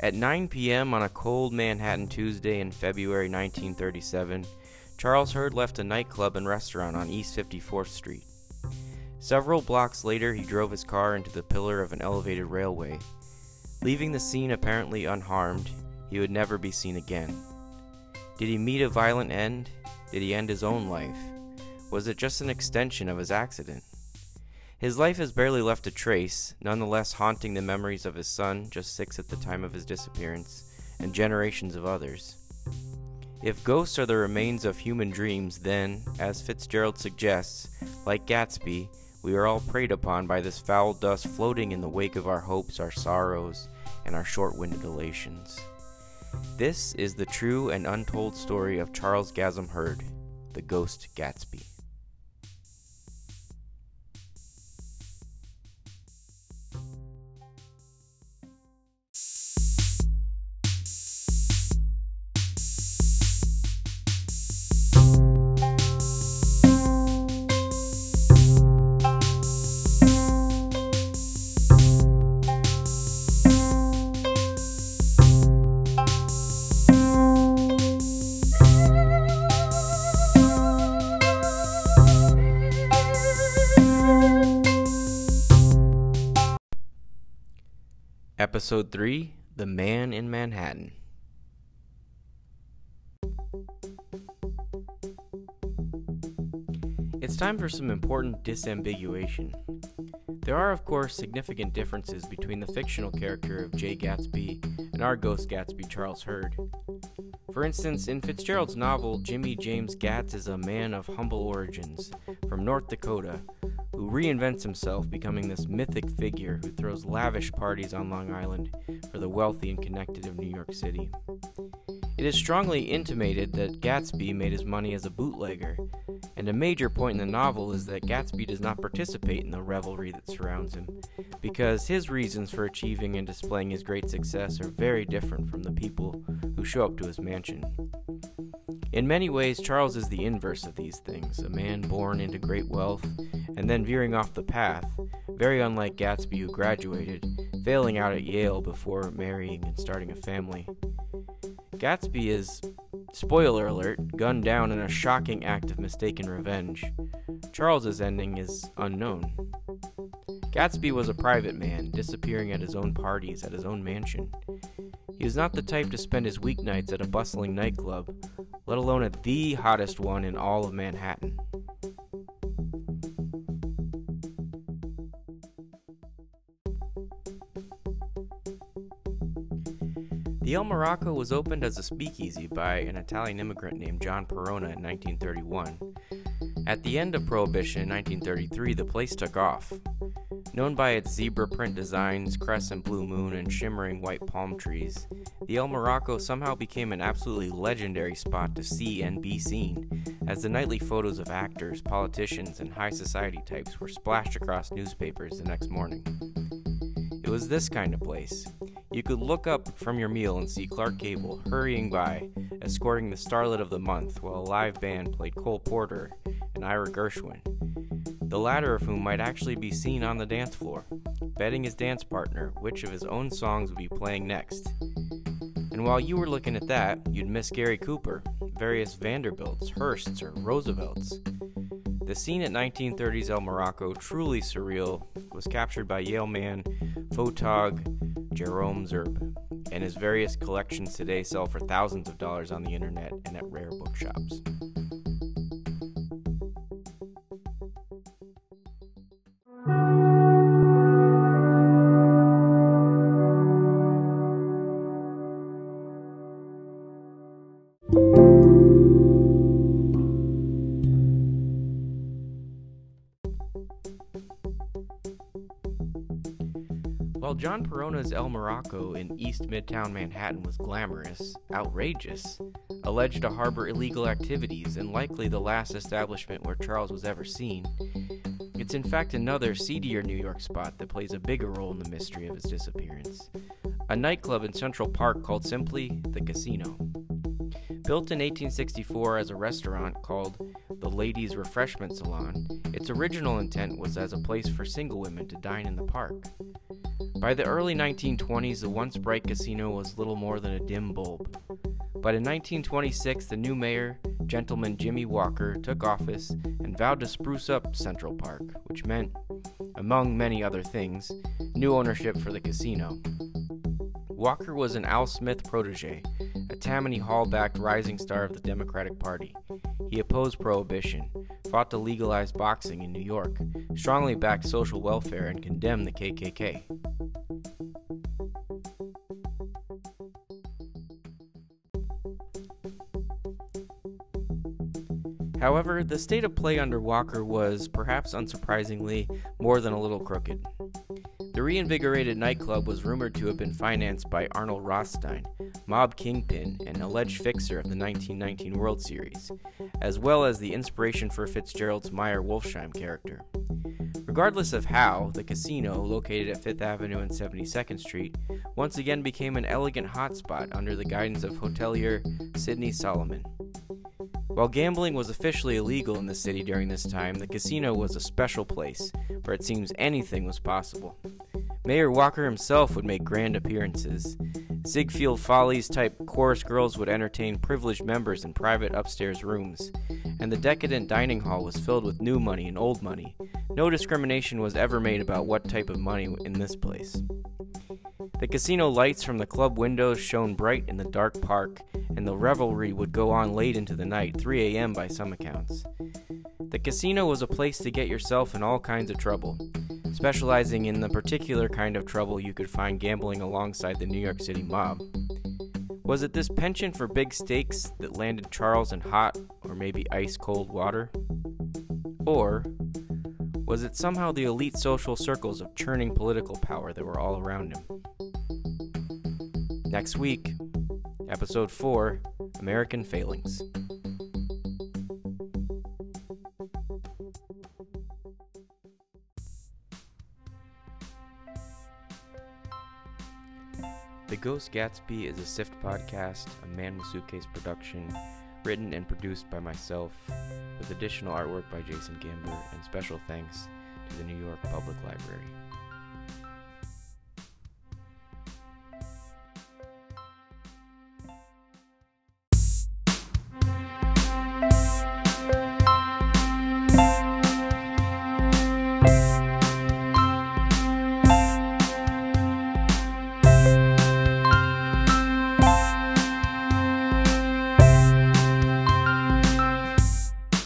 At 9 p.m. on a cold Manhattan Tuesday in February 1937, Charles Hurd left a nightclub and restaurant on East 54th Street. Several blocks later, he drove his car into the pillar of an elevated railway. Leaving the scene apparently unharmed, he would never be seen again. Did he meet a violent end? Did he end his own life? Was it just an extension of his accident? His life has barely left a trace, nonetheless haunting the memories of his son, just 6 at the time of his disappearance, and generations of others. If ghosts are the remains of human dreams, then, as Fitzgerald suggests, like Gatsby, we are all preyed upon by this foul dust floating in the wake of our hopes, our sorrows, and our short-winded elations. This is the true and untold story of Charles Gasm Hurd, the Ghost Gatsby. Episode 3, The Man in Manhattan. It's time for some important disambiguation. There are, of course, significant differences between the fictional character of Jay Gatsby and our Ghost Gatsby, Charles Hurd. For instance, in Fitzgerald's novel, Jimmy James Gatz is a man of humble origins, from North Dakota, who reinvents himself, becoming this mythic figure who throws lavish parties on Long Island for the wealthy and connected of New York City. It is strongly intimated that Gatsby made his money as a bootlegger, and a major point in the novel is that Gatsby does not participate in the revelry that surrounds him, because his reasons for achieving and displaying his great success are very different from the people who show up to his mansion. In many ways, Charles is the inverse of these things, a man born into great wealth and then veering off the path, very unlike Gatsby, who graduated, failing out at Yale before marrying and starting a family. Gatsby is, spoiler alert, gunned down in a shocking act of mistaken revenge. Charles's ending is unknown. Gatsby was a private man, disappearing at his own parties, at his own mansion. He was not the type to spend his weeknights at a bustling nightclub, let alone at the hottest one in all of Manhattan. The El Morocco was opened as a speakeasy by an Italian immigrant named John Perona in 1931. At the end of Prohibition in 1933, the place took off. Known by its zebra print designs, crescent blue moon, and shimmering white palm trees, the El Morocco somehow became an absolutely legendary spot to see and be seen, as the nightly photos of actors, politicians, and high society types were splashed across newspapers the next morning. It was this kind of place. You could look up from your meal and see Clark Gable hurrying by, escorting the starlet of the month, while a live band played Cole Porter and Ira Gershwin, the latter of whom might actually be seen on the dance floor, betting his dance partner which of his own songs would be playing next. And while you were looking at that, you'd miss Gary Cooper, various Vanderbilts, Hursts, or Roosevelts. The scene at 1930's El Morocco, truly surreal, was captured by Yale man, photog Jerome Zerbe, and his various collections today sell for thousands of dollars on the internet and at rare bookshops. While John Perona's El Morocco in East Midtown Manhattan was glamorous, outrageous, alleged to harbor illegal activities, and likely the last establishment where Charles was ever seen, it's in fact another seedier New York spot that plays a bigger role in the mystery of his disappearance. A nightclub in Central Park called simply the Casino. Built in 1864 as a restaurant called the Ladies' Refreshment Salon, its original intent was as a place for single women to dine in the park. By the early 1920s, the once bright casino was little more than a dim bulb. But in 1926, the new mayor, Gentleman Jimmy Walker, took office and vowed to spruce up Central Park, which meant, among many other things, new ownership for the casino. Walker was an Al Smith protege, a Tammany Hall-backed rising star of the Democratic Party. He opposed Prohibition, fought to legalize boxing in New York, strongly backed social welfare, and condemned the KKK. However, the state of play under Walker was, perhaps unsurprisingly, more than a little crooked. The reinvigorated nightclub was rumored to have been financed by Arnold Rothstein, mob kingpin and alleged fixer of the 1919 World Series, as well as the inspiration for Fitzgerald's Meyer Wolfsheim character. Regardless of how, the casino, located at Fifth Avenue and 72nd Street, once again became an elegant hotspot under the guidance of hotelier Sidney Solomon. While gambling was officially illegal in the city during this time, the casino was a special place, where it seems anything was possible. Mayor Walker himself would make grand appearances. Ziegfeld Follies-type chorus girls would entertain privileged members in private upstairs rooms, and the decadent dining hall was filled with new money and old money. No discrimination was ever made about what type of money in this place. The casino lights from the club windows shone bright in the dark park, and the revelry would go on late into the night, 3 a.m. by some accounts. The casino was a place to get yourself in all kinds of trouble, specializing in the particular kind of trouble you could find gambling alongside the New York City mob. Was it this penchant for big stakes that landed Charles in hot, or maybe ice-cold water? Or was it somehow the elite social circles of churning political power that were all around him? Next week, Episode 4, American Failings. The Ghost Gatsby is a SIFT podcast, a Man with a Suitcase production, written and produced by myself, with additional artwork by Jason Gamber, and special thanks to the New York Public Library.